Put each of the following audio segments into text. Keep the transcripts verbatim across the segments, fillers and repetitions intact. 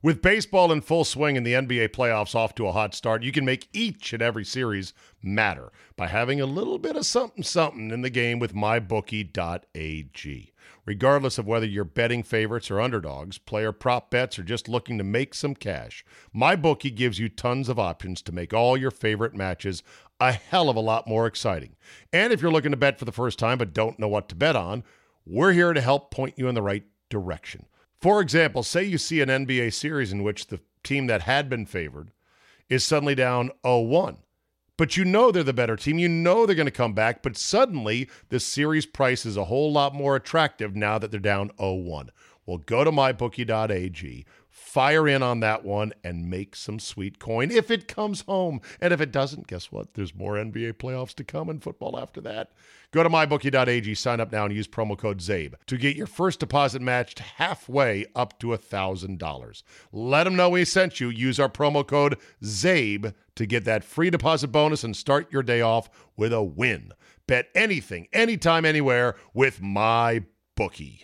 With baseball in full swing and the N B A playoffs off to a hot start, you can make each and every series matter by having a little bit of something-something in the game with my bookie dot a g. Regardless of whether you're betting favorites or underdogs, player prop bets, or just looking to make some cash, MyBookie gives you tons of options to make all your favorite matches a hell of a lot more exciting. And if you're looking to bet for the first time but don't know what to bet on, we're here to help point you in the right direction. For example, say you see an N B A series in which the team that had been favored is suddenly down oh one, but you know they're the better team, you know they're going to come back, but suddenly the series price is a whole lot more attractive now that they're down oh one. Well, go to my bookie dot a g, fire in on that one, and make some sweet coin if it comes home. And if it doesn't, guess what? There's more N B A playoffs to come and football after that. Go to my bookie dot a g, sign up now, and use promo code ZABE to get your first deposit matched halfway up to one thousand dollars. Let them know we sent you. Use our promo code ZABE to get that free deposit bonus and start your day off with a win. Bet anything, anytime, anywhere with MyBookie.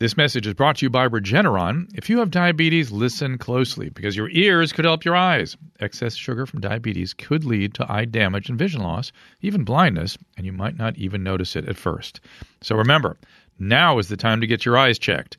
This message is brought to you by Regeneron. If you have diabetes, listen closely because your ears could help your eyes. Excess sugar from diabetes could lead to eye damage and vision loss, even blindness, and you might not even notice it at first. So remember, now is the time to get your eyes checked.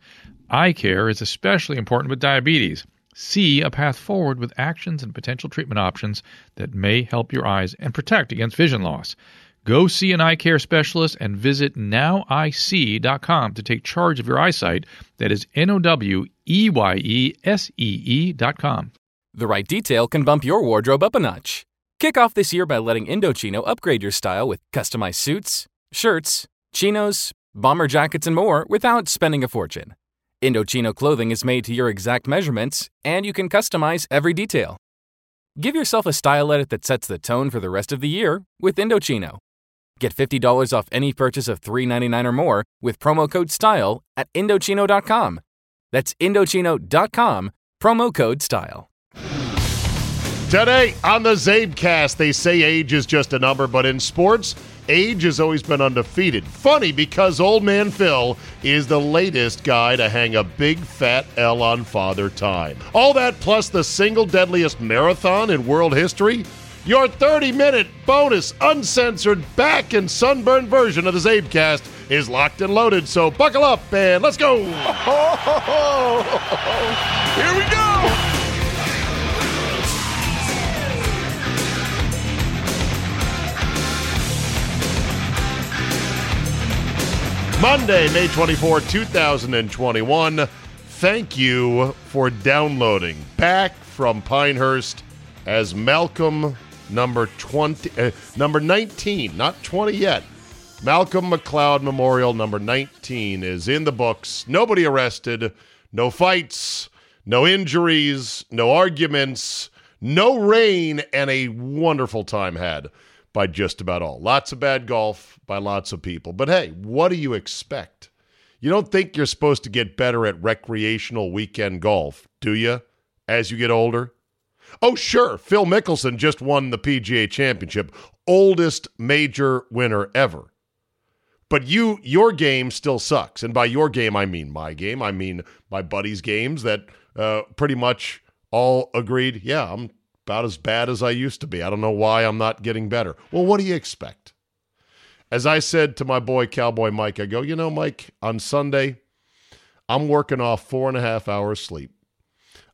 Eye care is especially important with diabetes. See a path forward with actions and potential treatment options that may help your eyes and protect against vision loss. Go see an eye care specialist and visit now eye see dot com to take charge of your eyesight. That is N O W E Y E S E E dot com. The right detail can bump your wardrobe up a notch. Kick off this year by letting Indochino upgrade your style with customized suits, shirts, chinos, bomber jackets, and more without spending a fortune. Indochino clothing is made to your exact measurements, and you can customize every detail. Give yourself a style edit that sets the tone for the rest of the year with Indochino. Get fifty dollars off any purchase of three ninety-nine or more with promo code STYLE at Indochino dot com. That's Indochino dot com, promo code STYLE. Today on the Zabecast, they say age is just a number, but in sports, age has always been undefeated. Funny because old man Phil is the latest guy to hang a big fat L on Father Time. All that plus the single deadliest marathon in world history. Your thirty-minute bonus, uncensored, back and sunburned version of the Zabecast is locked and loaded, so buckle up and let's go! Here we go! Monday, May twenty-fourth, two thousand twenty-one. Thank you for downloading. Back from Pinehurst as Malcolm number twenty, uh, number nineteen, not twenty yet. Malcolm McLeod Memorial number nineteen is in the books. Nobody arrested, no fights, no injuries, no arguments, no rain, and a wonderful time had by just about all. Lots of bad golf by lots of people. But hey, what do you expect? You don't think you're supposed to get better at recreational weekend golf, do you, as you get older? Oh, sure, Phil Mickelson just won the P G A Championship, oldest major winner ever. But you, your game still sucks. And by your game, I mean my game. I mean my buddies' games that uh, pretty much all agreed, yeah, I'm about as bad as I used to be. I don't know why I'm not getting better. Well, what do you expect? As I said to my boy Cowboy Mike, I go, you know, Mike, on Sunday, I'm working off four and a half hours sleep.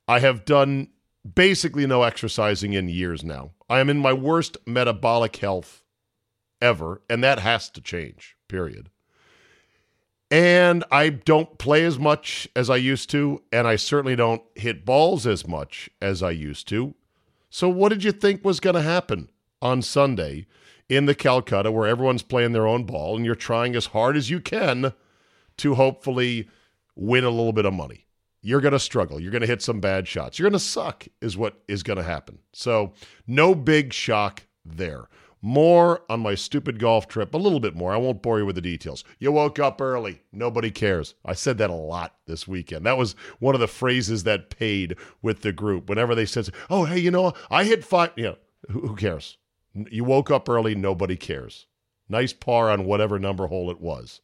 I have done basically no exercising in years now. I am in my worst metabolic health ever, and that has to change, period. And I don't play as much as I used to, and I certainly don't hit balls as much as I used to. So what did you think was going to happen on Sunday in the Calcutta where everyone's playing their own ball and you're trying as hard as you can to hopefully win a little bit of money? You're going to struggle. You're going to hit some bad shots. You're going to suck is what is going to happen. So no big shock there. More on my stupid golf trip, a little bit more. I won't bore you with the details. You woke up early. Nobody cares. I said that a lot this weekend. That was one of the phrases that paid with the group. Whenever they said, oh, hey, you know, I hit five. You know, who cares? You woke up early. Nobody cares. Nice par on whatever number hole it was.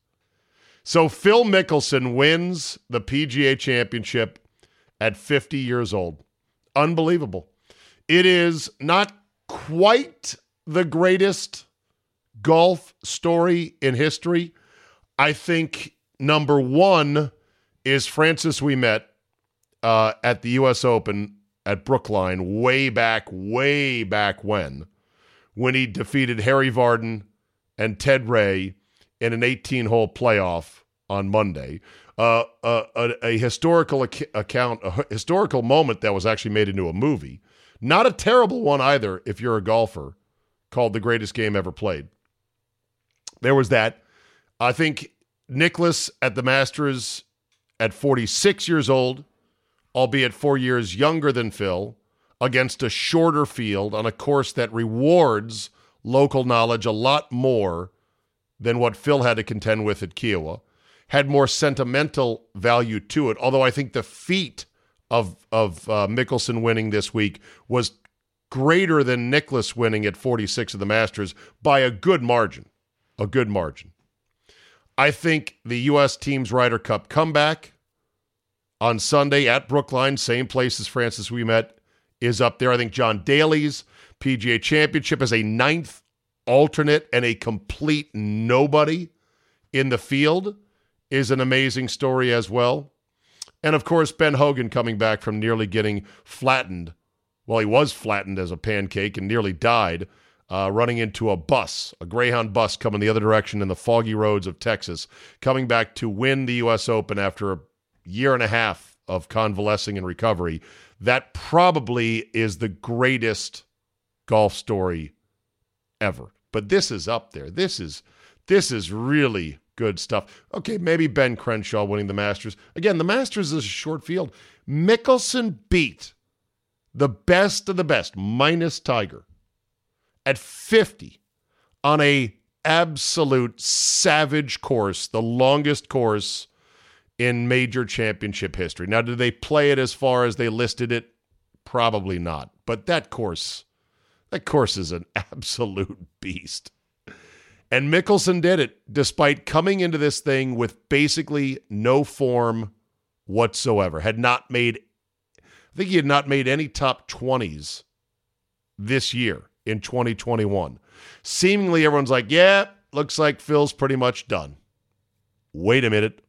So Phil Mickelson wins the P G A Championship at fifty years old. Unbelievable. It is not quite the greatest golf story in history. I think number one is Francis Ouimet uh, at the U S Open at Brookline way back, way back when, when he defeated Harry Vardon and Ted Ray in an eighteen-hole playoff on Monday. Uh, a, a, a historical ac- account, a historical moment that was actually made into a movie. Not a terrible one either if you're a golfer, called The Greatest Game Ever Played. There was that. I think Nicklaus at the Masters at forty-six years old, albeit four years younger than Phil, against a shorter field on a course that rewards local knowledge a lot more than what Phil had to contend with at Kiowa, had more sentimental value to it. Although I think the feat of of uh, Mickelson winning this week was greater than Nicklaus winning at forty-six of the Masters by a good margin, a good margin. I think the U S team's Ryder Cup comeback on Sunday at Brookline, same place as Francis Ouimet, is up there. I think John Daly's P G A Championship is a ninth alternate and a complete nobody in the field is an amazing story as well. And of course, Ben Hogan coming back from nearly getting flattened. Well, he was flattened as a pancake and nearly died, uh, running into a bus, a Greyhound bus coming the other direction in the foggy roads of Texas, coming back to win the U S Open after a year and a half of convalescing and recovery. That probably is the greatest golf story ever. But this is up there. This is this is really good stuff. Okay, maybe Ben Crenshaw winning the Masters. Again, the Masters is a short field. Mickelson beat the best of the best, minus Tiger, at fifty on a absolute savage course, the longest course in major championship history. Now, did they play it as far as they listed it? Probably not. But that course, that course is an absolute beast. And Mickelson did it despite coming into this thing with basically no form whatsoever. Had not made, I think he had not made any top twenties this year in twenty twenty-one. Seemingly everyone's like, yeah, looks like Phil's pretty much done. Wait a minute.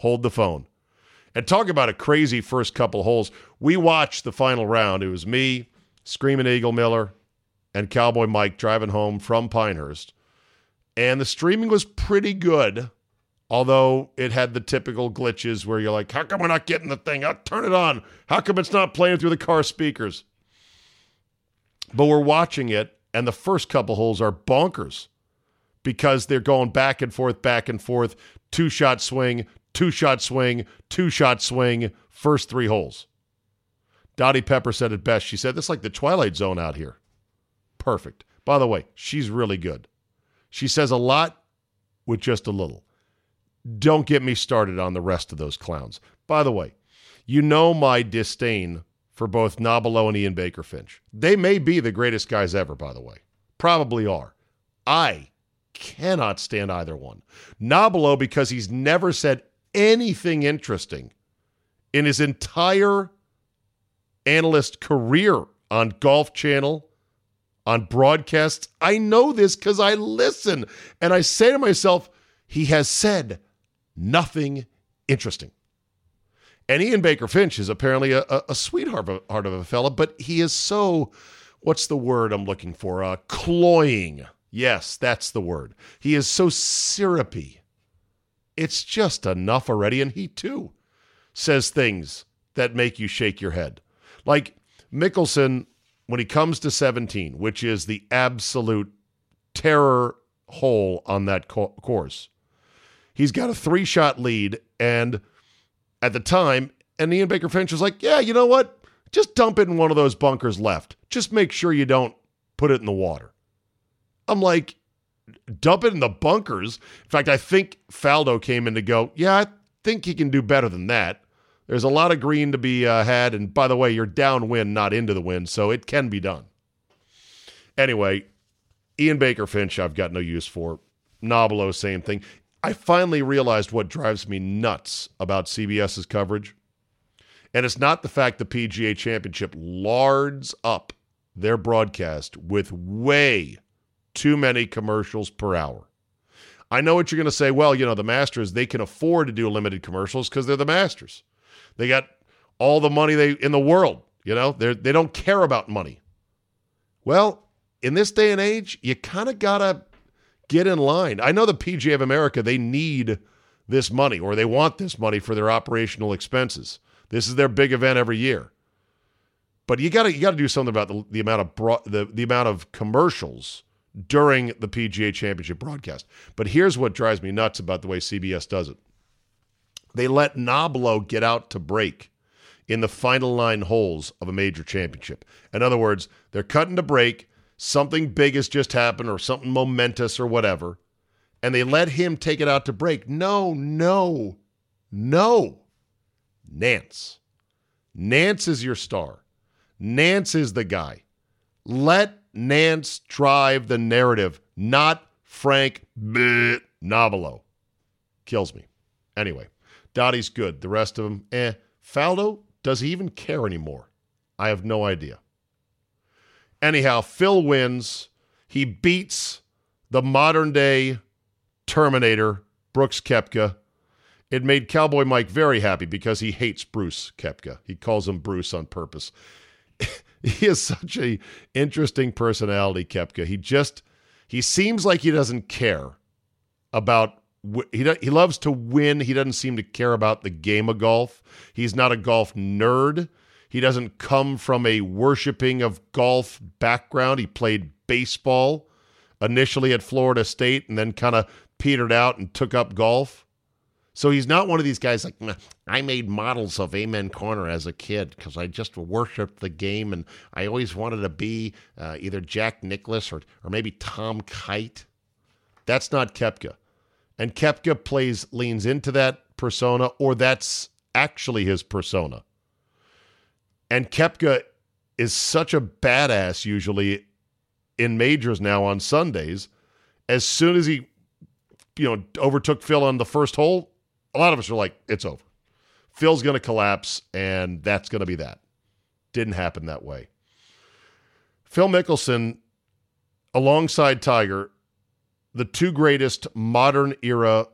Hold the phone. And talk about a crazy first couple holes. We watched the final round. It was me, Screamin' Eagle Miller, and Cowboy Mike driving home from Pinehurst. And the streaming was pretty good, although it had the typical glitches where you're like, how come we're not getting the thing? I'll turn it on. How come it's not playing through the car speakers? But we're watching it, and the first couple holes are bonkers because they're going back and forth, back and forth, two-shot swing, two-shot swing, two-shot swing, first three holes. Dottie Pepper said it best. She said, this is like the Twilight Zone out here. Perfect. By the way, she's really good. She says a lot with just a little. Don't get me started on the rest of those clowns. By the way, you know my disdain for both Nabilo and Ian Baker Finch. They may be the greatest guys ever, by the way. Probably are. I cannot stand either one. Nabilo, because he's never said anything interesting in his entire analyst career on Golf Channel, on broadcasts. I know this because I listen, and I say to myself, he has said nothing interesting. And Ian Baker Finch is apparently a, a, a sweetheart of, heart of a fella, but he is so, what's the word I'm looking for? Uh, cloying. Yes, that's the word. He is so syrupy. It's just enough already, and he too says things that make you shake your head. Like Mickelson, when he comes to seventeen, which is the absolute terror hole on that co- course, he's got a three-shot lead, and at the time, and Ian Baker Finch was like, yeah, you know what? Just dump it in one of those bunkers left. Just make sure you don't put it in the water. I'm like, dump it in the bunkers? In fact, I think Faldo came in to go, yeah, I think he can do better than that. There's a lot of green to be uh, had, and by the way, you're downwind, not into the wind, so it can be done. Anyway, Ian Baker Finch, I've got no use for. Nabilo, same thing. I finally realized what drives me nuts about CBS's coverage, And it's not the fact the P G A Championship lards up their broadcast with way too many commercials per hour. I know what you're going to say. Well, you know, the Masters, they can afford to do limited commercials because they're the Masters. They got all the money they in the world. You know, they they don't care about money. Well, in this day and age, you kind of got to get in line. I know the P G A of America, they need this money, or they want this money for their operational expenses. This is their big event every year. But you got to you got to do something about the, the amount of bro- the, the amount of commercials during the P G A Championship broadcast. But here's what drives me nuts about the way C B S does it. They let Noblo get out to break in the final nine holes of a major championship. In other words, they're cutting to break, something big has just happened or something momentous or whatever, and they let him take it out to break. No, no, no. Nance. Nance is your star. Nance is the guy. Let Nance drive the narrative, not Frank bleh, Nobilo. Kills me. Anyway, Dottie's good. The rest of them, eh. Faldo, does he even care anymore? I have no idea. Anyhow, Phil wins. He beats the modern-day Terminator, Brooks Koepka. It made Cowboy Mike very happy because he hates Bruce Koepka. He calls him Bruce on purpose. He is such an interesting personality, Koepka. He just, he seems like he doesn't care about, he, he loves to win. He doesn't seem to care about the game of golf. He's not a golf nerd. He doesn't come from a worshiping of golf background. He played baseball initially at Florida State and then kind of petered out and took up golf. So he's not one of these guys like, I made models of Amen Corner as a kid because I just worshipped the game and I always wanted to be uh, either Jack Nicklaus or or maybe Tom Kite. That's not Koepka. And Koepka plays, leans into that persona, or that's actually his persona. And Koepka is such a badass usually in majors now on Sundays. As soon as he, you know, overtook Phil on the first hole, a lot of us are like, it's over. Phil's going to collapse, and that's going to be that. Didn't happen that way. Phil Mickelson, alongside Tiger, the two greatest modern-era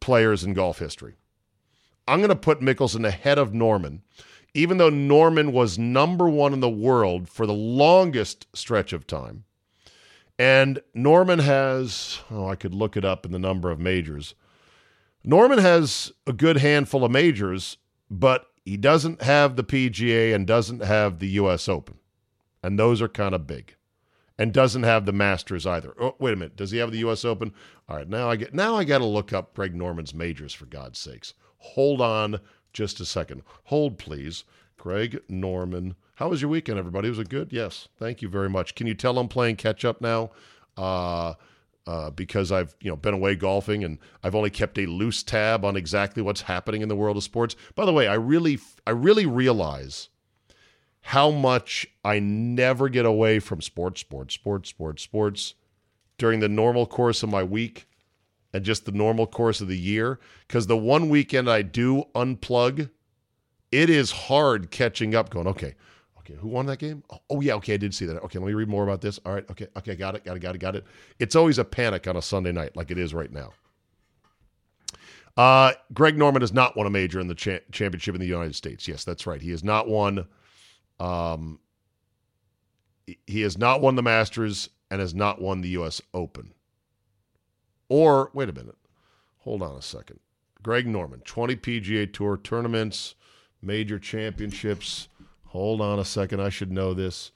players in golf history. I'm going to put Mickelson ahead of Norman, even though Norman was number one in the world for the longest stretch of time. And Norman has, oh, I could look it up in the number of majors. Norman has a good handful of majors, but he doesn't have the P G A and doesn't have the U S Open. And those are kind of big. And doesn't have the Masters either. Oh, wait a minute. Does he have the U S Open? All right, now I get now I got to look up Greg Norman's majors, for God's sakes. Hold on just a second. Hold, please. Greg Norman. How was your weekend, everybody? Was it good? Yes. Thank you very much. Can you tell I'm playing catch-up now? Uh... Uh, because I've you know been away golfing and I've only kept a loose tab on exactly what's happening in the world of sports. By the way, I really I really realize how much I never get away from sports, sports, sports, sports, sports during the normal course of my week and just the normal course of the year. Because the one weekend I do unplug, it is hard catching up going, okay, Okay, who won that game? Oh, yeah, okay, I did see that. Okay, let me read more about this. All right, okay, okay, got it, got it, got it, got it. It's always a panic on a Sunday night like it is right now. Uh, Greg Norman has not won a major in the cha- championship in the United States. Yes, that's right. He has not won um, He has not won the Masters and has not won the U S Open. Or, wait a minute. Hold on a second. Greg Norman, twenty P G A Tour tournaments, major championships. Hold on a second. I should know this.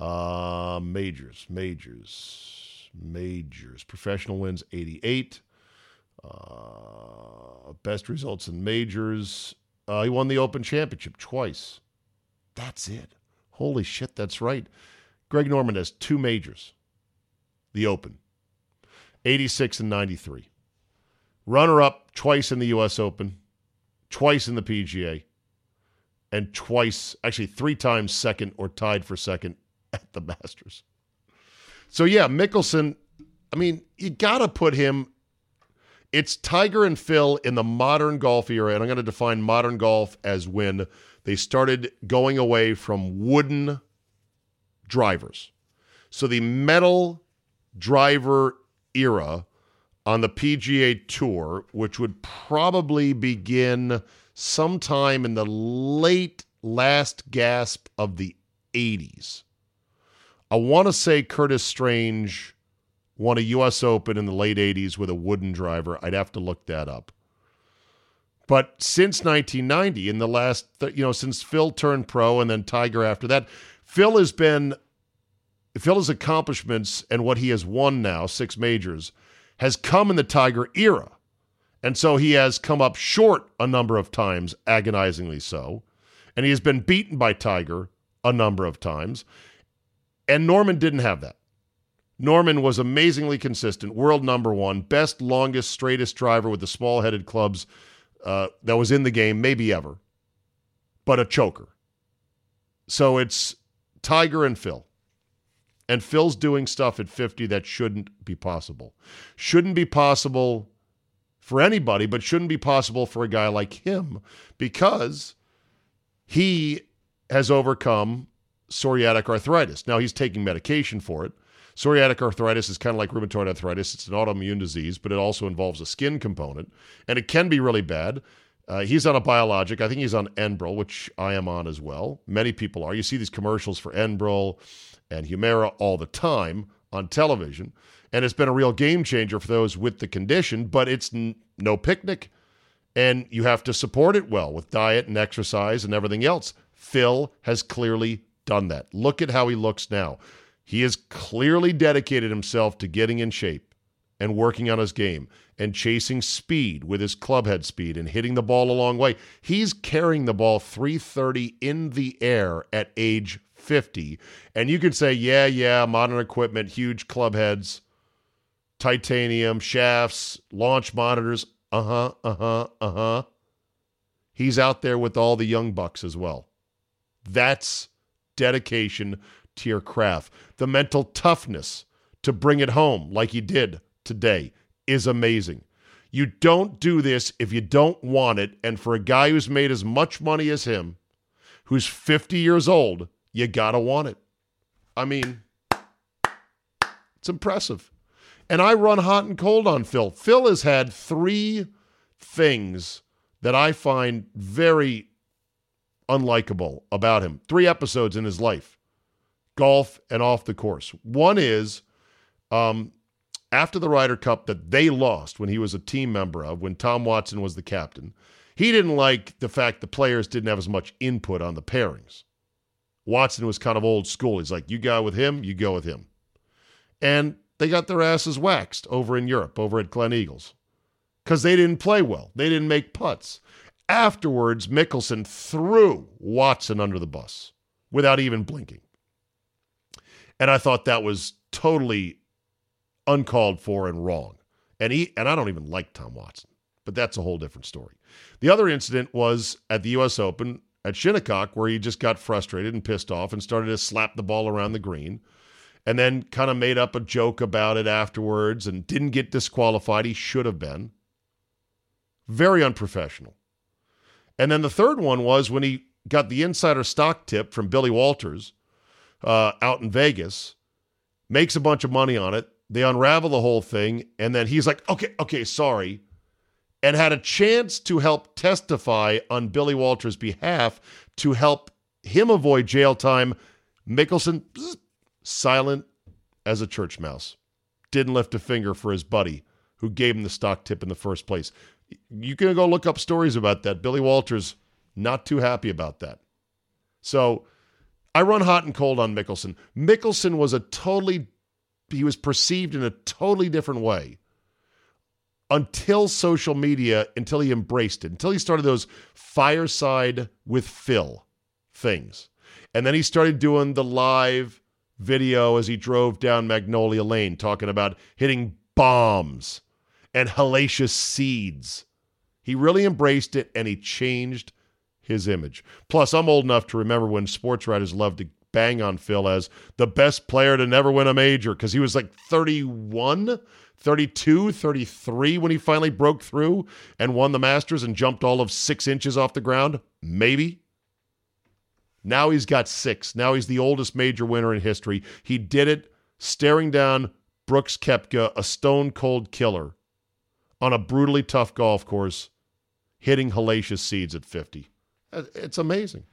Uh, majors, majors, majors. Professional wins, eighty-eight. Uh, best results in majors. Uh, he won the Open Championship twice. That's it. Holy shit, that's right. Greg Norman has two majors. The Open. eighty-six and ninety-three. Runner-up twice in the U S Open. Twice in the P G A. And twice, actually three times second or tied for second at the Masters. So yeah, Mickelson, I mean, you got to put him It's Tiger and Phil in the modern golf era, and I'm going to define modern golf as when they started going away from wooden drivers. So the metal driver era on the P G A Tour, which would probably begin sometime in the late last gasp of the eighties. I want to say Curtis Strange won a U S Open in the late eighties with a wooden driver. I'd have to look that up. But since nineteen ninety, in the last, th- you know, since Phil turned pro and then Tiger after that, Phil has been, Phil's accomplishments and what he has won now, six majors, has come in the Tiger era. And so he has come up short a number of times, agonizingly so. And he has been beaten by Tiger a number of times. And Norman didn't have that. Norman was amazingly consistent, world number one, best, longest, straightest driver with the small-headed clubs uh, that was in the game, maybe ever, but a choker. So it's Tiger and Phil. And Phil's doing stuff at fifty that shouldn't be possible. Shouldn't be possible for anybody, but shouldn't be possible for a guy like him because he has overcome psoriatic arthritis. Now, he's taking medication for it. Psoriatic arthritis is kind of like rheumatoid arthritis. It's an autoimmune disease, but it also involves a skin component, and it can be really bad. Uh, he's on a biologic. I think he's on Enbrel, which I am on as well. Many people are. You see these commercials for Enbrel and Humira all the time on television, and it's been a real game changer for those with the condition, but it's n- no picnic, and you have to support it well with diet and exercise and everything else. Phil has clearly done that. Look at how he looks now. He has clearly dedicated himself to getting in shape and working on his game and chasing speed with his clubhead speed and hitting the ball a long way. He's carrying the ball three thirty in the air at age fifty. And you can say, yeah, yeah, modern equipment, huge clubheads, titanium, shafts, launch monitors. Uh-huh, uh-huh, uh-huh. He's out there with all the young bucks as well. That's dedication to your craft. The mental toughness to bring it home like he did today is amazing. You don't do this if you don't want it, and for a guy who's made as much money as him, who's fifty years old, you gotta want it. I mean, it's impressive. And I run hot and cold on Phil. Phil has had three things that I find very unlikable about him. Three episodes in his life. Golf and off the course. One is um, after the Ryder Cup that they lost when he was a team member of, when Tom Watson was the captain, he didn't like the fact the players didn't have as much input on the pairings. Watson was kind of old school. He's like, you go with him, you go with him. And they got their asses waxed over in Europe, over at Glen Eagles, because they didn't play well. They didn't make putts. Afterwards, Mickelson threw Watson under the bus without even blinking. And I thought that was totally uncalled for and wrong. And he and I don't even like Tom Watson, but that's a whole different story. The other incident was at the U S Open at Shinnecock, where he just got frustrated and pissed off and started to slap the ball around the green and then kind of made up a joke about it afterwards and didn't get disqualified. He should have been. Very unprofessional. And then the third one was when he got the insider stock tip from Billy Walters Uh, out in Vegas, makes a bunch of money on it. They unravel the whole thing, and then he's like, okay, okay, sorry, and had a chance to help testify on Billy Walters' behalf to help him avoid jail time. Mickelson, pss, silent as a church mouse. Didn't lift a finger for his buddy who gave him the stock tip in the first place. You can go look up stories about that. Billy Walters, not too happy about that. So I run hot and cold on Mickelson. Mickelson was a totally, he was perceived in a totally different way until social media, until he embraced it, until he started those fireside with Phil things. And then he started doing the live video as he drove down Magnolia Lane, talking about hitting bombs and hellacious seeds. He really embraced it and he changed his image. Plus, I'm old enough to remember when sports writers loved to bang on Phil as the best player to never win a major because he was like thirty-one, thirty-two, thirty-three when he finally broke through and won the Masters and jumped all of six inches off the ground. Maybe. Now he's got six. Now he's the oldest major winner in history. He did it staring down Brooks Koepka, a stone-cold killer, on a brutally tough golf course, hitting hellacious seeds at fifty. It's amazing.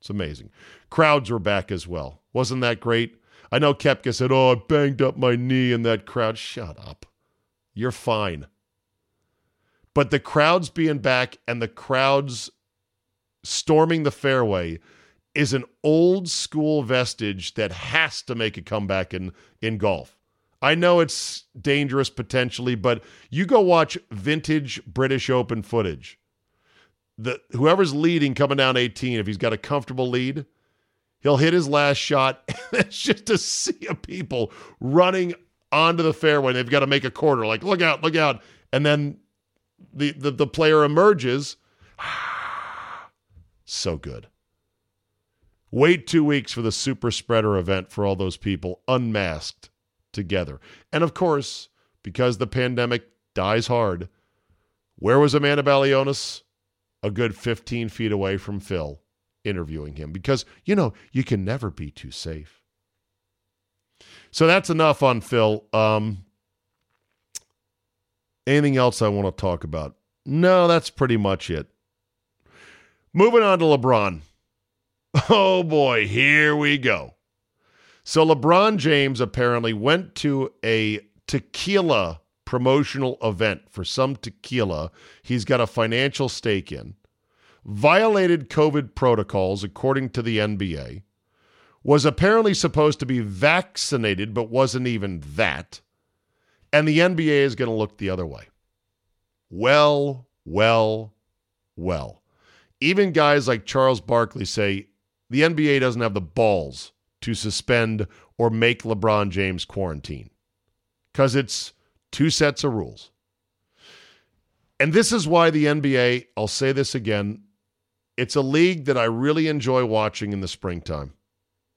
It's amazing. Crowds were back as well. Wasn't that great? I know Koepka said, oh, I banged up my knee in that crowd. Shut up. You're fine. But the crowds being back and the crowds storming the fairway is an old school vestige that has to make a comeback in, in golf. I know it's dangerous potentially, but you go watch vintage British Open footage. The whoever's leading coming down eighteen, if he's got a comfortable lead, he'll hit his last shot. And it's just a sea of people running onto the fairway. They've got to make a quarter, like, look out, look out. And then the the, the player emerges. So good. Wait two weeks for the super spreader event for all those people unmasked together. And of course, because the pandemic dies hard, where was Amanda Balionis? A good fifteen feet away from Phil, interviewing him, because, you know, you can never be too safe. So that's enough on Phil. Um, anything else I want to talk about? No, that's pretty much it. Moving on to LeBron. Oh boy, here we go. So LeBron James apparently went to a tequila promotional event for some tequila he's got a financial stake in, violated COVID protocols, according to the N B A, was apparently supposed to be vaccinated, but wasn't even that, and the N B A is going to look the other way. Well, well, well. Even guys like Charles Barkley say the N B A doesn't have the balls to suspend or make LeBron James quarantine because it's two sets of rules. And this is why the N B A, I'll say this again, it's a league that I really enjoy watching in the springtime.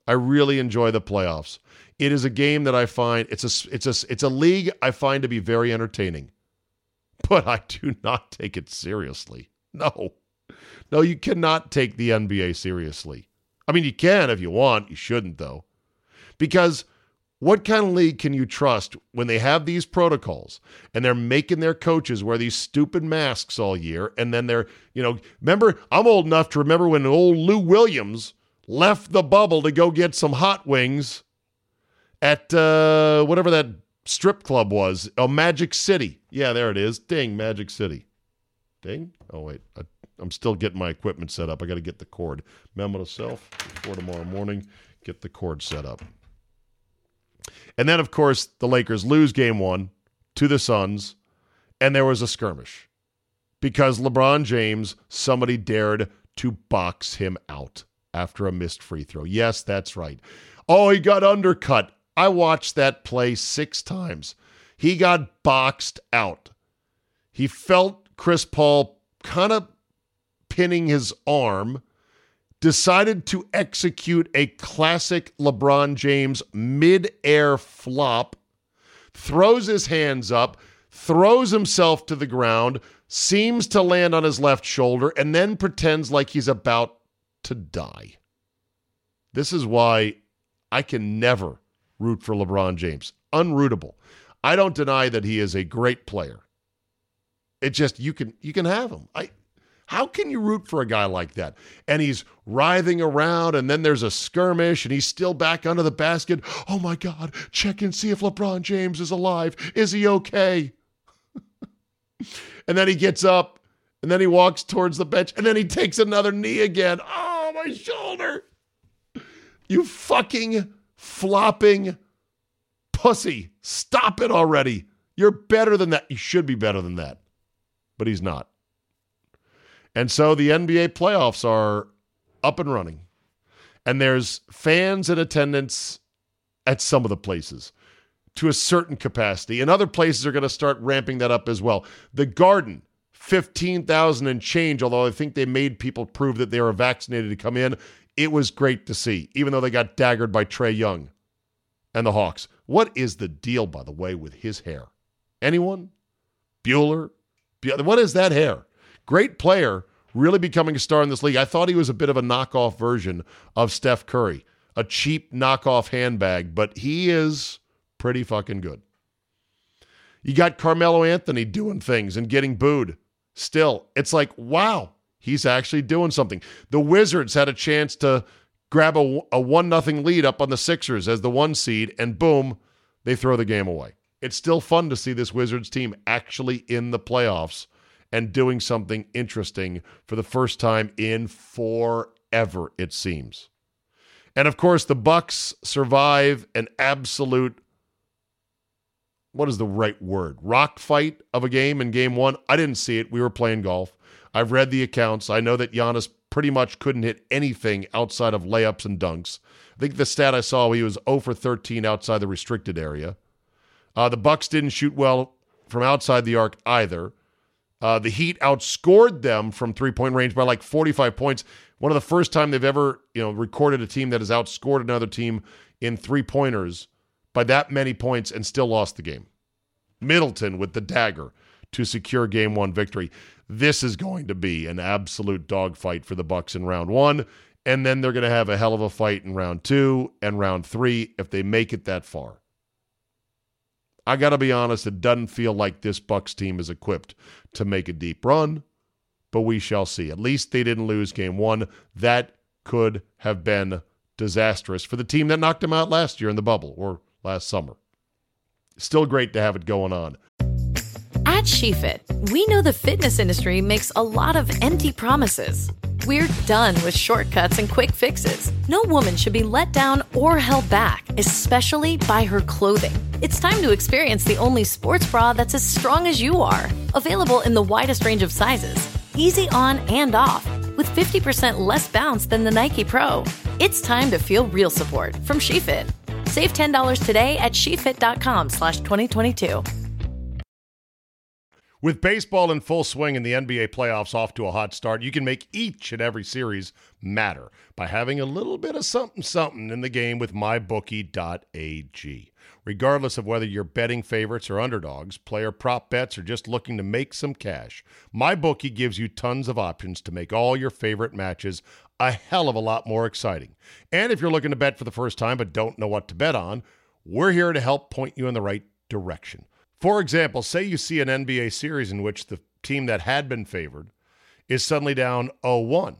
I really enjoy the playoffs. It is a game that I find, it's a, it's a, it's a league I find to be very entertaining, but I do not take it seriously. No, no, you cannot take the N B A seriously. I mean, you can if you want, you shouldn't though, because what kind of league can you trust when they have these protocols and they're making their coaches wear these stupid masks all year? And then they're, you know, remember, I'm old enough to remember when old Lou Williams left the bubble to go get some hot wings at uh, whatever that strip club was. Oh, Magic City. Yeah, there it is. Ding, Magic City. Ding. Oh, wait. I, I'm still getting my equipment set up. I got to get the cord. Memo to self before tomorrow morning. Get the cord set up. And then, of course, the Lakers lose game one to the Suns, and there was a skirmish because LeBron James, somebody dared to box him out after a missed free throw. Yes, that's right. Oh, he got undercut. I watched that play six times. He got boxed out. He felt Chris Paul kind of pinning his arm, decided to execute a classic LeBron James mid-air flop, throws his hands up, throws himself to the ground, seems to land on his left shoulder, and then pretends like he's about to die. This is why I can never root for LeBron James. Unrootable. I don't deny that he is a great player. It just, you can you can have him. I How can you root for a guy like that? And he's writhing around, and then there's a skirmish, and he's still back under the basket. Oh, my God, check and see if LeBron James is alive. Is he okay? And then he gets up, and then he walks towards the bench, and then he takes another knee again. Oh, my shoulder. You fucking flopping pussy. Stop it already. You're better than that. You should be better than that, but he's not. And so the N B A playoffs are up and running. And there's fans in attendance at some of the places to a certain capacity. And other places are going to start ramping that up as well. The Garden, fifteen thousand and change, although I think they made people prove that they were vaccinated to come in. It was great to see, even though they got daggered by Trae Young and the Hawks. What is the deal, by the way, with his hair? Anyone? Bueller? What is that hair? Great player, really becoming a star in this league. I thought he was a bit of a knockoff version of Steph Curry, a cheap knockoff handbag, but he is pretty fucking good. You got Carmelo Anthony doing things and getting booed. Still, it's like, wow, he's actually doing something. The Wizards had a chance to grab a, a one nothing lead up on the Sixers as the one seed, and boom, they throw the game away. It's still fun to see this Wizards team actually in the playoffs and doing something interesting for the first time in forever, it seems. And of course, the Bucks survive an absolute, what is the right word? Rock fight of a game in game one. I didn't see it. We were playing golf. I've read the accounts. I know that Giannis pretty much couldn't hit anything outside of layups and dunks. I think the stat I saw, he was zero for thirteen outside the restricted area. Uh, the Bucks didn't shoot well from outside the arc either. Uh, the Heat outscored them from three-point range by like forty-five points. One of the first time they've ever, you know, recorded a team that has outscored another team in three-pointers by that many points and still lost the game. Middleton with the dagger to secure game one victory. This is going to be an absolute dogfight for the Bucks in round one, and then they're going to have a hell of a fight in round two and round three if they make it that far. I got to be honest, it doesn't feel like this Bucks team is equipped to make a deep run, but we shall see. At least they didn't lose game one. That could have been disastrous for the team that knocked them out last year in the bubble or last summer. Still great to have it going on. At SheFit, we know the fitness industry makes a lot of empty promises. We're done with shortcuts and quick fixes. No woman should be let down or held back, especially by her clothing. It's time to experience the only sports bra that's as strong as you are. Available in the widest range of sizes, easy on and off, with fifty percent less bounce than the Nike Pro. It's time to feel real support from SheFit. Save ten dollars today at she fit dot com slash twenty twenty-two. With baseball in full swing and the N B A playoffs off to a hot start, you can make each and every series matter by having a little bit of something-something in the game with my bookie dot a g. Regardless of whether you're betting favorites or underdogs, player prop bets, or just looking to make some cash, MyBookie gives you tons of options to make all your favorite matches a hell of a lot more exciting. And if you're looking to bet for the first time but don't know what to bet on, we're here to help point you in the right direction. For example, say you see an N B A series in which the team that had been favored is suddenly down oh one,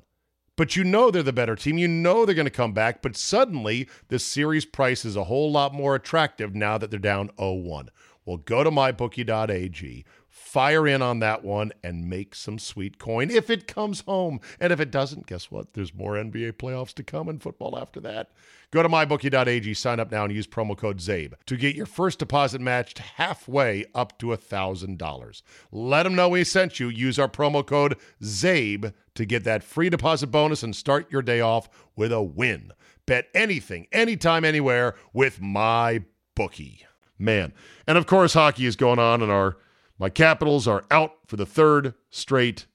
but you know they're the better team. You know they're going to come back, but suddenly the series price is a whole lot more attractive now that they're down oh one. Well, go to my bookie dot a g, fire in on that one, and make some sweet coin if it comes home. And if it doesn't, guess what? There's more N B A playoffs to come and football after that. Go to my bookie dot a g, sign up now, and use promo code ZABE to get your first deposit matched halfway up to one thousand dollars. Let them know we sent you. Use our promo code ZABE to get that free deposit bonus and start your day off with a win. Bet anything, anytime, anywhere with MyBookie. Man. And of course, hockey is going on, and our my Capitals are out for the third straight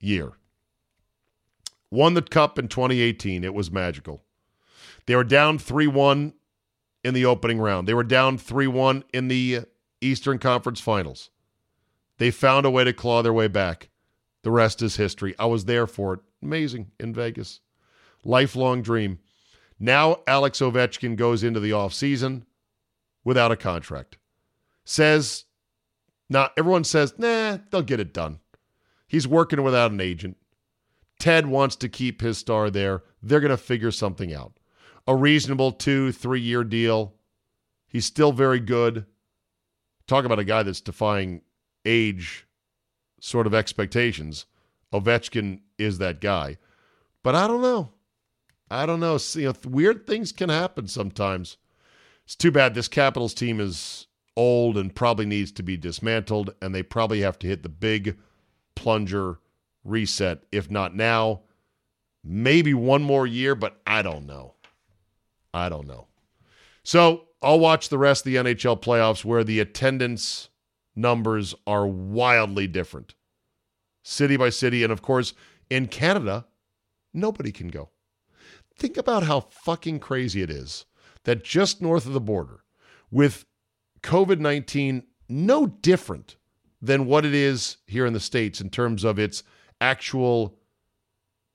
year. Won the cup in twenty eighteen. It was magical. They were down three one in the opening round. They were down three one in the Eastern Conference Finals. They found a way to claw their way back. The rest is history. I was there for it. Amazing in Vegas. Lifelong dream. Now Alex Ovechkin goes into the offseason without a contract. Says, now everyone says, nah, they'll get it done. He's working without an agent. Ted wants to keep his star there. They're going to figure something out. A reasonable two, three-year deal. He's still very good. Talk about a guy that's defying age sort of expectations. Ovechkin is that guy. But I don't know. I don't know. See, you know, weird things can happen sometimes. It's too bad this Capitals team is old and probably needs to be dismantled, and they probably have to hit the big plunger reset. If not now, maybe one more year, but I don't know. I don't know. So I'll watch the rest of the N H L playoffs where the attendance numbers are wildly different. City by city, and of course, in Canada, nobody can go. Think about how fucking crazy it is that just north of the border, with covid nineteen no different than what it is here in the States in terms of its actual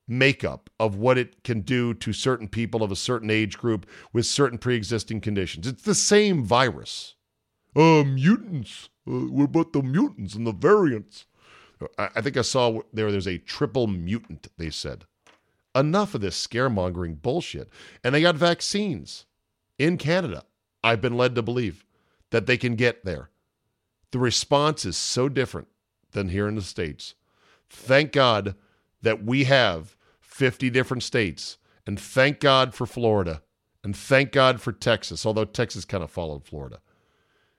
makeup of what it can do to certain people of a certain age group with certain pre-existing conditions. It's the same virus. Uh, mutants. Uh, we're but the mutants and the variants. I, I think I saw there, there's a triple mutant, they said. Enough of this scaremongering bullshit. And they got vaccines in Canada, I've been led to believe, that they can get there. The response is so different than here in the States. Thank God that we have fifty different states. And thank God for Florida. And thank God for Texas, although Texas kind of followed Florida,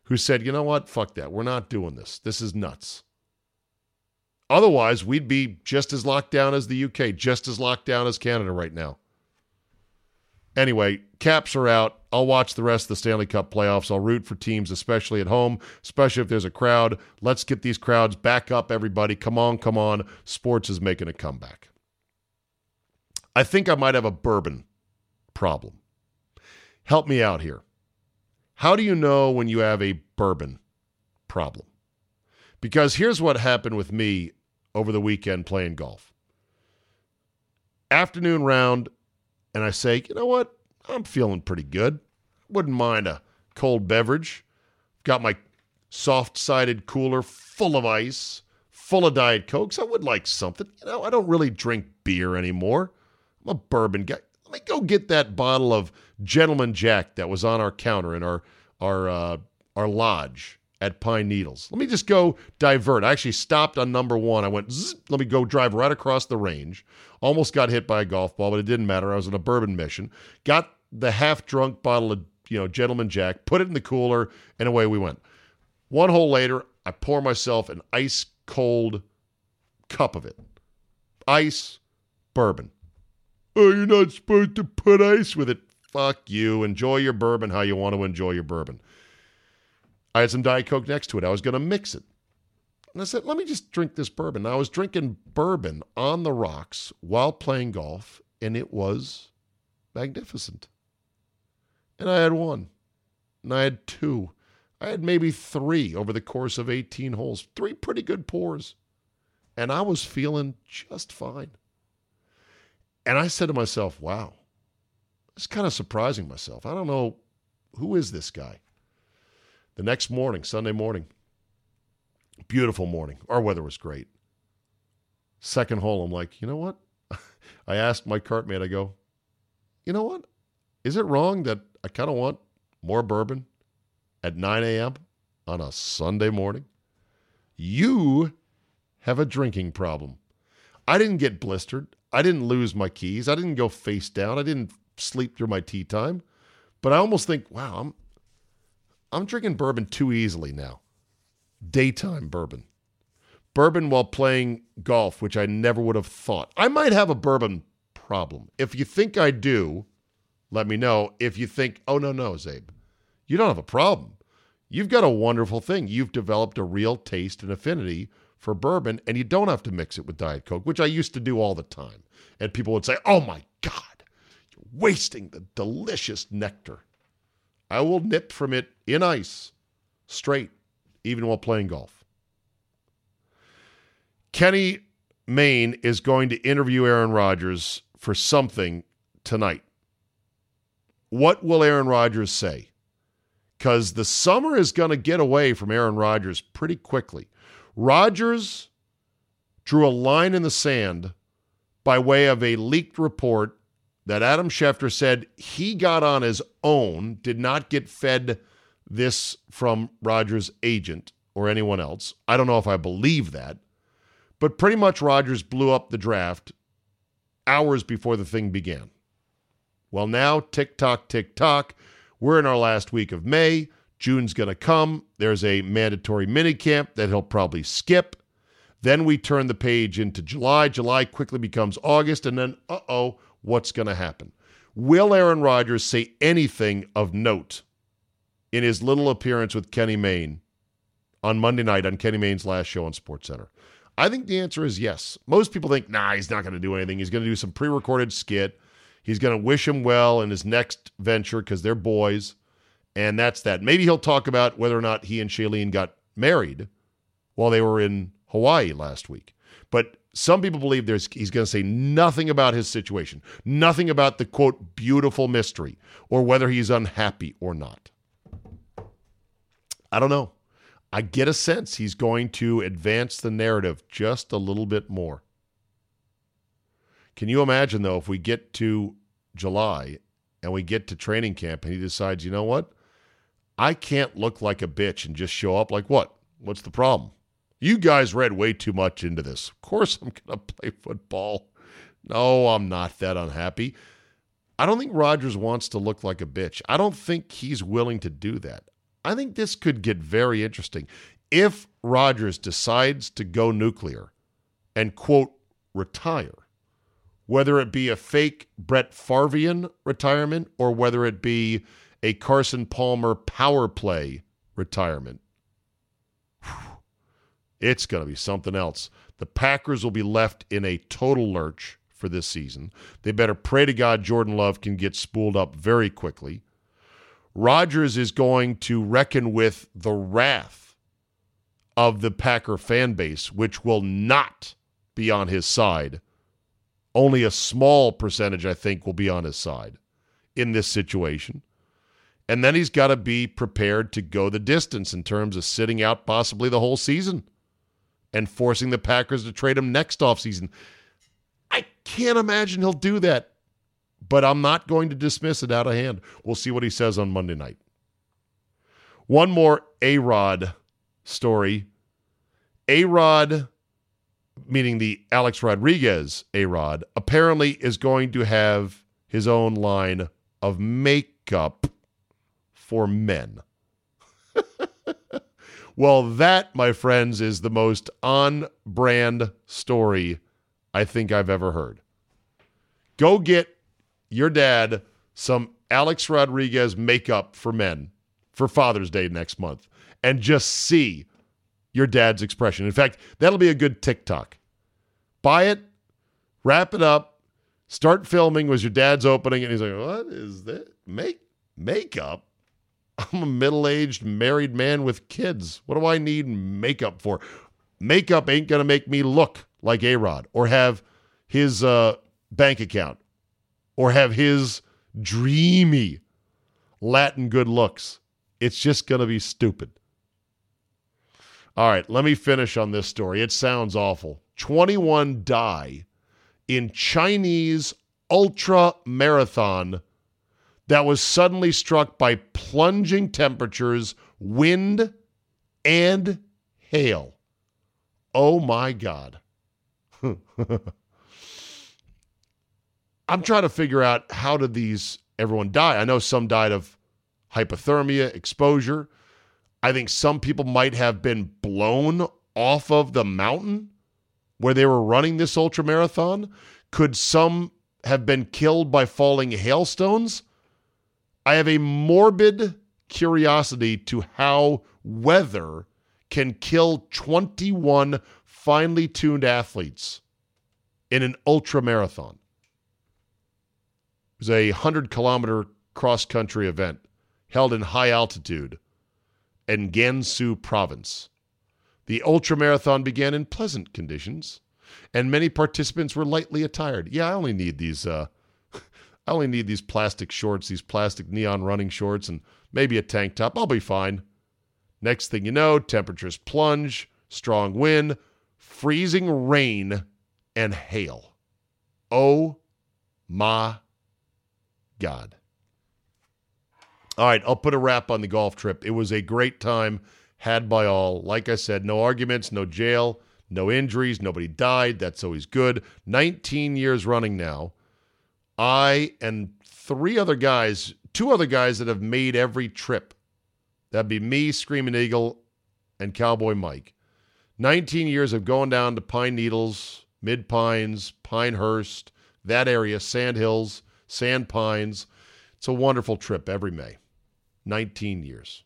who said, you know what, fuck that. We're not doing this. This is nuts. Otherwise, we'd be just as locked down as the U K, just as locked down as Canada right now. Anyway, Caps are out. I'll watch the rest of the Stanley Cup playoffs. I'll root for teams, especially at home, especially if there's a crowd. Let's get these crowds back up, everybody. Come on, come on. Sports is making a comeback. I think I might have a bourbon problem. Help me out here. How do you know when you have a bourbon problem? Because here's what happened with me over the weekend playing golf. Afternoon round, and I say, you know what? I'm feeling pretty good. Wouldn't mind a cold beverage. Got my soft-sided cooler full of ice, full of Diet Cokes. I would like something. You know, I don't really drink beer anymore. I'm a bourbon guy. Let me go get that bottle of Gentleman Jack that was on our counter in our our uh, our lodge at Pine Needles. Let me just go divert. I actually stopped on number one. I went, zzz, let me go drive right across the range. Almost got hit by a golf ball, but it didn't matter. I was on a bourbon mission. Got the half-drunk bottle of, you know, Gentleman Jack, put it in the cooler, and away we went. One hole later, I pour myself an ice-cold cup of it. Ice bourbon. Oh, you're not supposed to put ice with it. Fuck you. Enjoy your bourbon how you want to enjoy your bourbon. I had some Diet Coke next to it. I was going to mix it. And I said, let me just drink this bourbon. Now, I was drinking bourbon on the rocks while playing golf, and it was magnificent. And I had one. And I had two. I had maybe three over the course of eighteen holes. Three pretty good pours. And I was feeling just fine. And I said to myself, wow, it's kind of surprising myself. I don't know, who is this guy? The next morning, Sunday morning, beautiful morning. Our weather was great. Second hole, I'm like, you know what? I asked my cartmate, I go, you know what? Is it wrong that I kind of want more bourbon at nine a.m. on a Sunday morning? You have a drinking problem. I didn't get blistered. I didn't lose my keys. I didn't go face down. I didn't sleep through my tea time. But I almost think, wow, I'm... I'm drinking bourbon too easily now. Daytime bourbon. Bourbon while playing golf, which I never would have thought. I might have a bourbon problem. If you think I do, let me know. If you think, oh, no, no, Zabe, you don't have a problem. You've got a wonderful thing. You've developed a real taste and affinity for bourbon, and you don't have to mix it with Diet Coke, which I used to do all the time. And people would say, oh, my God, you're wasting the delicious nectar. I will nip from it in ice, straight, even while playing golf. Kenny Mayne is going to interview Aaron Rodgers for something tonight. What will Aaron Rodgers say? Because the summer is going to get away from Aaron Rodgers pretty quickly. Rodgers drew a line in the sand by way of a leaked report that Adam Schefter said he got on his own, did not get fed this from Rodgers' agent or anyone else. I don't know if I believe that, but pretty much Rodgers blew up the draft hours before the thing began. Well, now, tick tock, tick tock. We're in our last week of May. June's going to come. There's a mandatory minicamp that he'll probably skip. Then we turn the page into July. July quickly becomes August, and then, uh-oh, what's going to happen? Will Aaron Rodgers say anything of note in his little appearance with Kenny Mayne on Monday night on Kenny Mayne's last show on SportsCenter? I think the answer is yes. Most people think, nah, he's not going to do anything. He's going to do some pre-recorded skit. He's going to wish him well in his next venture because they're boys, and that's that. Maybe he'll talk about whether or not he and Shailene got married while they were in Hawaii last week. But some people believe there's he's going to say nothing about his situation, nothing about the, quote, beautiful mystery, or whether he's unhappy or not. I don't know. I get a sense he's going to advance the narrative just a little bit more. Can you imagine, though, if we get to July and we get to training camp and he decides, you know what? I can't look like a bitch and just show up like what? What's the problem? You guys read way too much into this. Of course I'm going to play football. No, I'm not that unhappy. I don't think Rodgers wants to look like a bitch. I don't think he's willing to do that. I think this could get very interesting. If Rodgers decides to go nuclear and, quote, retire, whether it be a fake Brett Favreian retirement or whether it be a Carson Palmer power play retirement, whew, it's going to be something else. The Packers will be left in a total lurch for this season. They better pray to God Jordan Love can get spooled up very quickly. Rodgers is going to reckon with the wrath of the Packer fan base, which will not be on his side. Only a small percentage, I think, will be on his side in this situation. And then he's got to be prepared to go the distance in terms of sitting out possibly the whole season and forcing the Packers to trade him next offseason. I can't imagine he'll do that, but I'm not going to dismiss it out of hand. We'll see what he says on Monday night. One more A-Rod story. A-Rod, meaning the Alex Rodriguez A-Rod, apparently is going to have his own line of makeup for men. Well, that, my friends, is the most on-brand story I think I've ever heard. Go get your dad some Alex Rodriguez makeup for men for Father's Day next month and just see your dad's expression. In fact, that'll be a good TikTok. Buy it, wrap it up, start filming. Was your dad's opening? And he's like, what is that? Make makeup? I'm a middle-aged married man with kids. What do I need makeup for? Makeup ain't going to make me look like A-Rod or have his uh, bank account or have his dreamy Latin good looks. It's just going to be stupid. All right, let me finish on this story. It sounds awful. twenty-one die in Chinese ultra marathon that was suddenly struck by plunging temperatures, wind, and hail. Oh, my God. I'm trying to figure out how did these everyone die. I know some died of hypothermia, exposure. I think some people might have been blown off of the mountain where they were running this ultra marathon. Could some have been killed by falling hailstones? I have a morbid curiosity to how weather can kill twenty-one finely tuned athletes in an ultra marathon. It was a one hundred kilometer cross-country event held in high altitude in Gansu province. The ultra marathon began in pleasant conditions, and many participants were lightly attired. Yeah, I only need these uh, I only need these plastic shorts, these plastic neon running shorts, and maybe a tank top. I'll be fine. Next thing you know, temperatures plunge, strong wind, freezing rain, and hail. Oh, my God. All right, I'll put a wrap on the golf trip. It was a great time had by all. Like I said, no arguments, no jail, no injuries, nobody died. That's always good. nineteen years running now. I and three other guys, two other guys that have made every trip. That'd be me, Screaming Eagle, and Cowboy Mike. nineteen years of going down to Pine Needles, Mid Pines, Pinehurst, that area, Sand Hills, Sand Pines. It's a wonderful trip every May. nineteen years.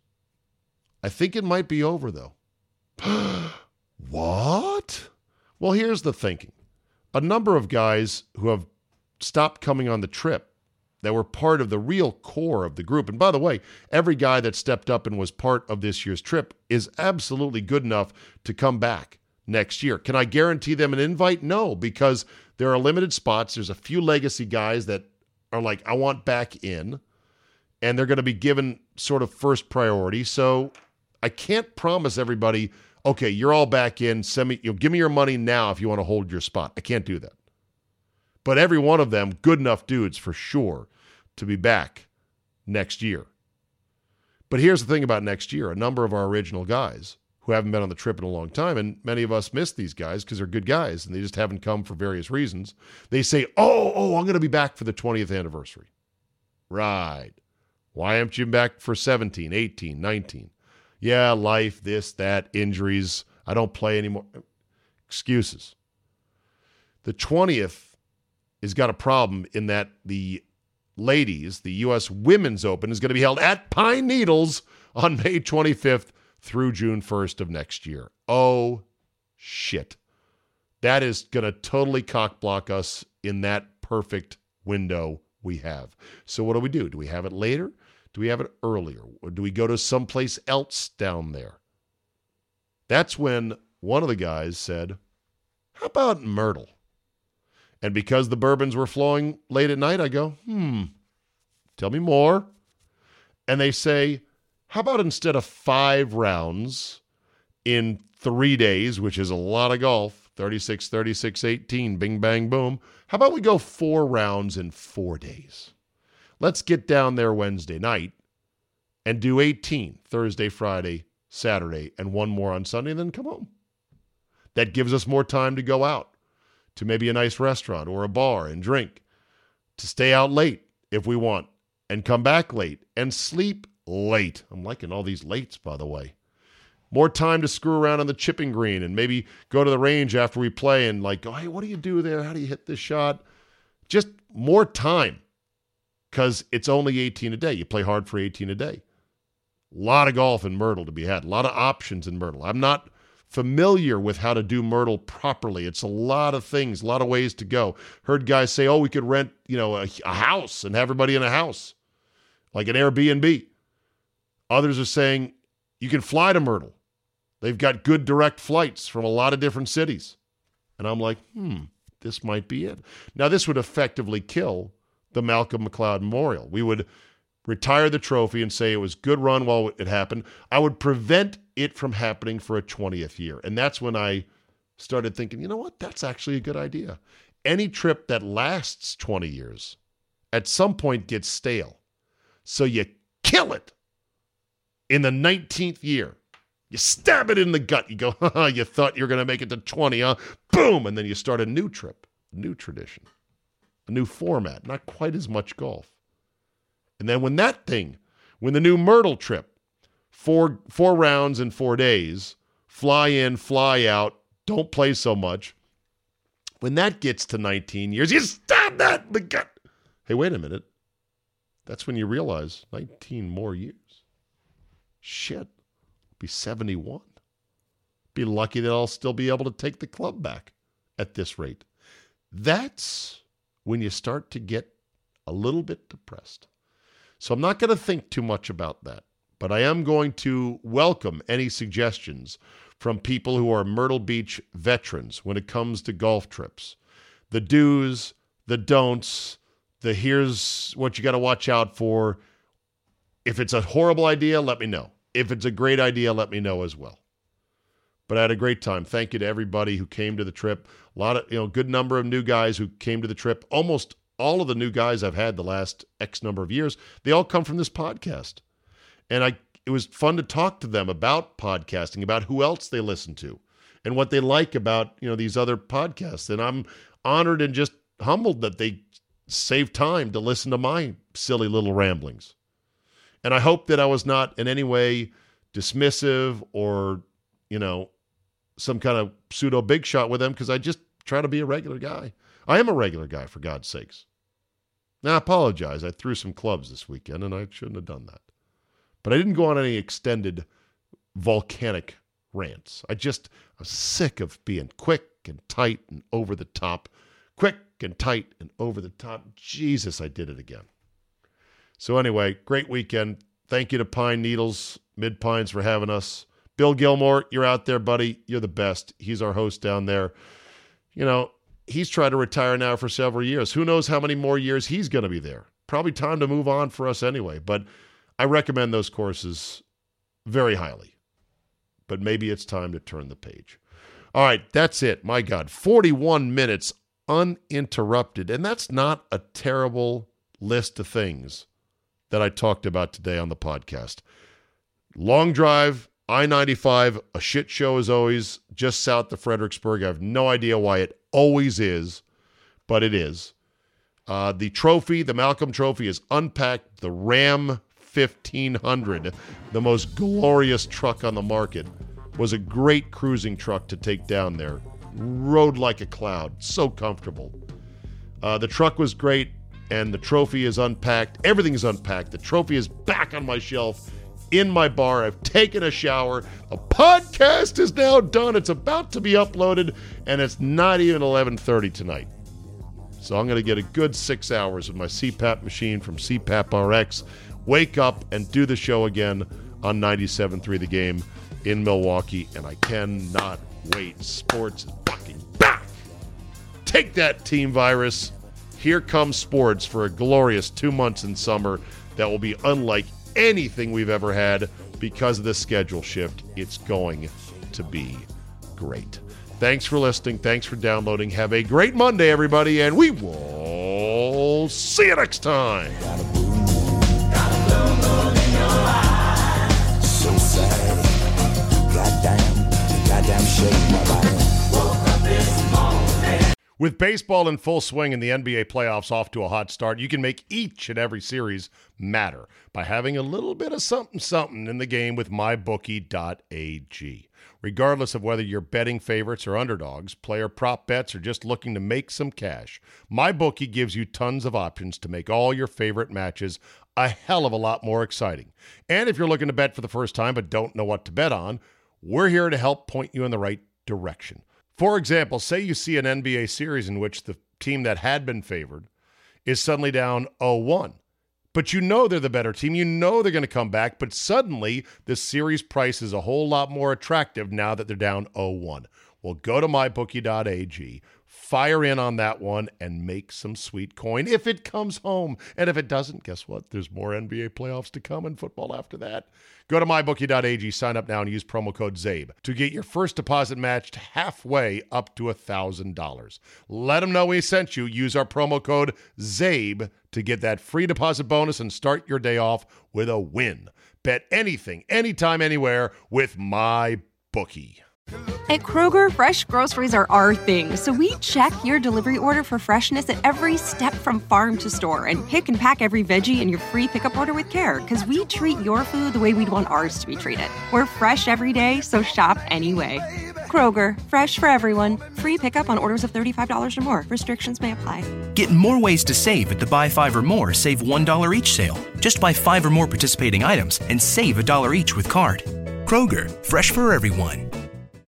I think it might be over, though. What? Well, here's the thinking. A number of guys who have stopped coming on the trip that were part of the real core of the group. And by the way, every guy that stepped up and was part of this year's trip is absolutely good enough to come back next year. Can I guarantee them an invite? No, because there are limited spots. There's a few legacy guys that are like, I want back in, and they're going to be given sort of first priority. So I can't promise everybody, okay, you're all back in, send me, you know, give me your money now if you want to hold your spot. I can't do that. But every one of them, good enough dudes for sure to be back next year. But here's the thing about next year. A number of our original guys who haven't been on the trip in a long time, and many of us miss these guys because they're good guys and they just haven't come for various reasons. They say, oh, oh, I'm going to be back for the twentieth anniversary. Right. Why aren't you back for seventeen, eighteen, nineteen? Yeah, life, this, that, injuries. I don't play anymore. Excuses. The twentieth has got a problem in that the ladies, the U S Women's Open, is going to be held at Pine Needles on May twenty-fifth through June first of next year. Oh, shit. That is going to totally cock-block us in that perfect window we have. So what do we do? Do we have it later? Do we have it earlier? Or do we go to someplace else down there? That's when one of the guys said, how about Myrtle? And because the bourbons were flowing late at night, I go, hmm, tell me more. And they say, how about instead of five rounds in three days, which is a lot of golf, thirty-six, thirty-six, eighteen, bing, bang, boom, how about we go four rounds in four days? Let's get down there Wednesday night and do eighteen, Thursday, Friday, Saturday, and one more on Sunday, and then come home. That gives us more time to go out to maybe a nice restaurant or a bar and drink, to stay out late if we want, and come back late, and sleep late. I'm liking all these lates, by the way. More time to screw around on the chipping green and maybe go to the range after we play and like, oh, hey, what do you do there? How do you hit this shot? Just more time, because it's only eighteen a day. You play hard for eighteen a day. A lot of golf in Myrtle to be had, a lot of options in Myrtle. I'm not familiar with how to do Myrtle properly. It's a lot of things, a lot of ways to go. Heard guys say, oh, we could rent, you know, a, a house and have everybody in a house, like an Airbnb. Others are saying you can fly to Myrtle. They've got good direct flights from a lot of different cities. And I'm like, hmm, this might be it. Now, this would effectively kill the Malcolm McLeod Memorial. We would retire the trophy and say it was good run while it happened. I would prevent it from happening for a twentieth year. And that's when I started thinking, you know what? That's actually a good idea. Any trip that lasts twenty years at some point gets stale. So you kill it in the nineteenth year. You stab it in the gut. You go, haha, you thought you were going to make it to twenty, huh? Boom! And then you start a new trip, a new tradition, a new format, not quite as much golf. And then when that thing, when the new Myrtle trip, four four rounds in four days, fly in, fly out, don't play so much, when that gets to nineteen years, you stab that in the gut. Hey, wait a minute. That's when you realize nineteen more years. Shit. Be seventy-one. Be lucky that I'll still be able to take the club back at this rate. That's when you start to get a little bit depressed. So I'm not going to think too much about that, but I am going to welcome any suggestions from people who are Myrtle Beach veterans when it comes to golf trips. The do's, the don'ts, the here's what you got to watch out for. If it's a horrible idea, let me know. If it's a great idea, let me know as well. But I had a great time. Thank you to everybody who came to the trip. A lot of, you know, good number of new guys who came to the trip. Almost all of the new guys I've had the last X number of years, they all come from this podcast. And I it was fun to talk to them about podcasting, about who else they listen to and what they like about, you know, these other podcasts. And I'm honored and just humbled that they saved time to listen to my silly little ramblings. And I hope that I was not in any way dismissive or, you know, some kind of pseudo big shot with them, because I just try to be a regular guy. I am a regular guy, for God's sakes. Now, I apologize. I threw some clubs this weekend, and I shouldn't have done that. But I didn't go on any extended volcanic rants. I just was sick of being quick and tight and over the top. Quick and tight and over the top. Jesus, I did it again. So anyway, great weekend. Thank you to Pine Needles, Mid Pines, for having us. Bill Gilmore, you're out there, buddy. You're the best. He's our host down there. You know, he's tried to retire now for several years. Who knows how many more years he's going to be there. Probably time to move on for us anyway. But I recommend those courses very highly. But maybe it's time to turn the page. All right, that's it. My God, forty-one minutes uninterrupted. And that's not a terrible list of things that I talked about today on the podcast. Long drive, I ninety-five, a shit show as always, just south of Fredericksburg. I have no idea why it always is, but it is. Uh, the trophy, the Malcolm Trophy, is unpacked. The Ram fifteen hundred, the most glorious truck on the market, was a great cruising truck to take down there. Rode like a cloud, so comfortable. Uh, the truck was great, and the trophy is unpacked. Everything's unpacked. The trophy is back on my shelf. In my bar, I've taken a shower. A podcast is now done. It's about to be uploaded, and it's not even eleven thirty tonight. So I'm going to get a good six hours of my C PAP machine from C PAP R X, wake up, and do the show again on ninety-seven point three The Game in Milwaukee, and I cannot wait. Sports is fucking back. Take that, team virus. Here comes sports for a glorious two months in summer that will be unlike anything we've ever had because of the schedule shift. It's going to be great. Thanks for listening. Thanks for downloading. Have a great Monday, everybody, and we will see you next time. Got a blue moon, got a blue moon in your eye. So sad, goddamn, goddamn shape my body. Woke up this morning. With baseball in full swing and the N B A playoffs off to a hot start, you can make each and every series matter by having a little bit of something something in the game with my bookie dot a g. Regardless of whether you're betting favorites or underdogs, player prop bets, or just looking to make some cash, MyBookie gives you tons of options to make all your favorite matches a hell of a lot more exciting. And if you're looking to bet for the first time but don't know what to bet on, we're here to help point you in the right direction. For example, say you see an N B A series in which the team that had been favored is suddenly down oh one, but you know they're the better team. You know they're going to come back, but suddenly the series price is a whole lot more attractive now that they're down oh one. Well, go to my bookie dot a g, fire in on that one, and make some sweet coin if it comes home. And if it doesn't, guess what? There's more N B A playoffs to come and football after that. Go to my bookie dot a g, sign up now, and use promo code ZABE to get your first deposit matched halfway up to one thousand dollars. Let them know we sent you. Use our promo code ZABE to get that free deposit bonus and start your day off with a win. Bet anything, anytime, anywhere with MyBookie. At Kroger, fresh groceries are our thing, so we check your delivery order for freshness at every step from farm to store and pick and pack every veggie in your free pickup order with care, because we treat your food the way we'd want ours to be treated. We're fresh every day, so shop anyway. Kroger, fresh for everyone. Free pickup on orders of thirty-five dollars or more. Restrictions may apply. Get more ways to save at the Buy Five or More, Save one dollar each sale. Just buy five or more participating items and save a dollar each with card. Kroger, fresh for everyone.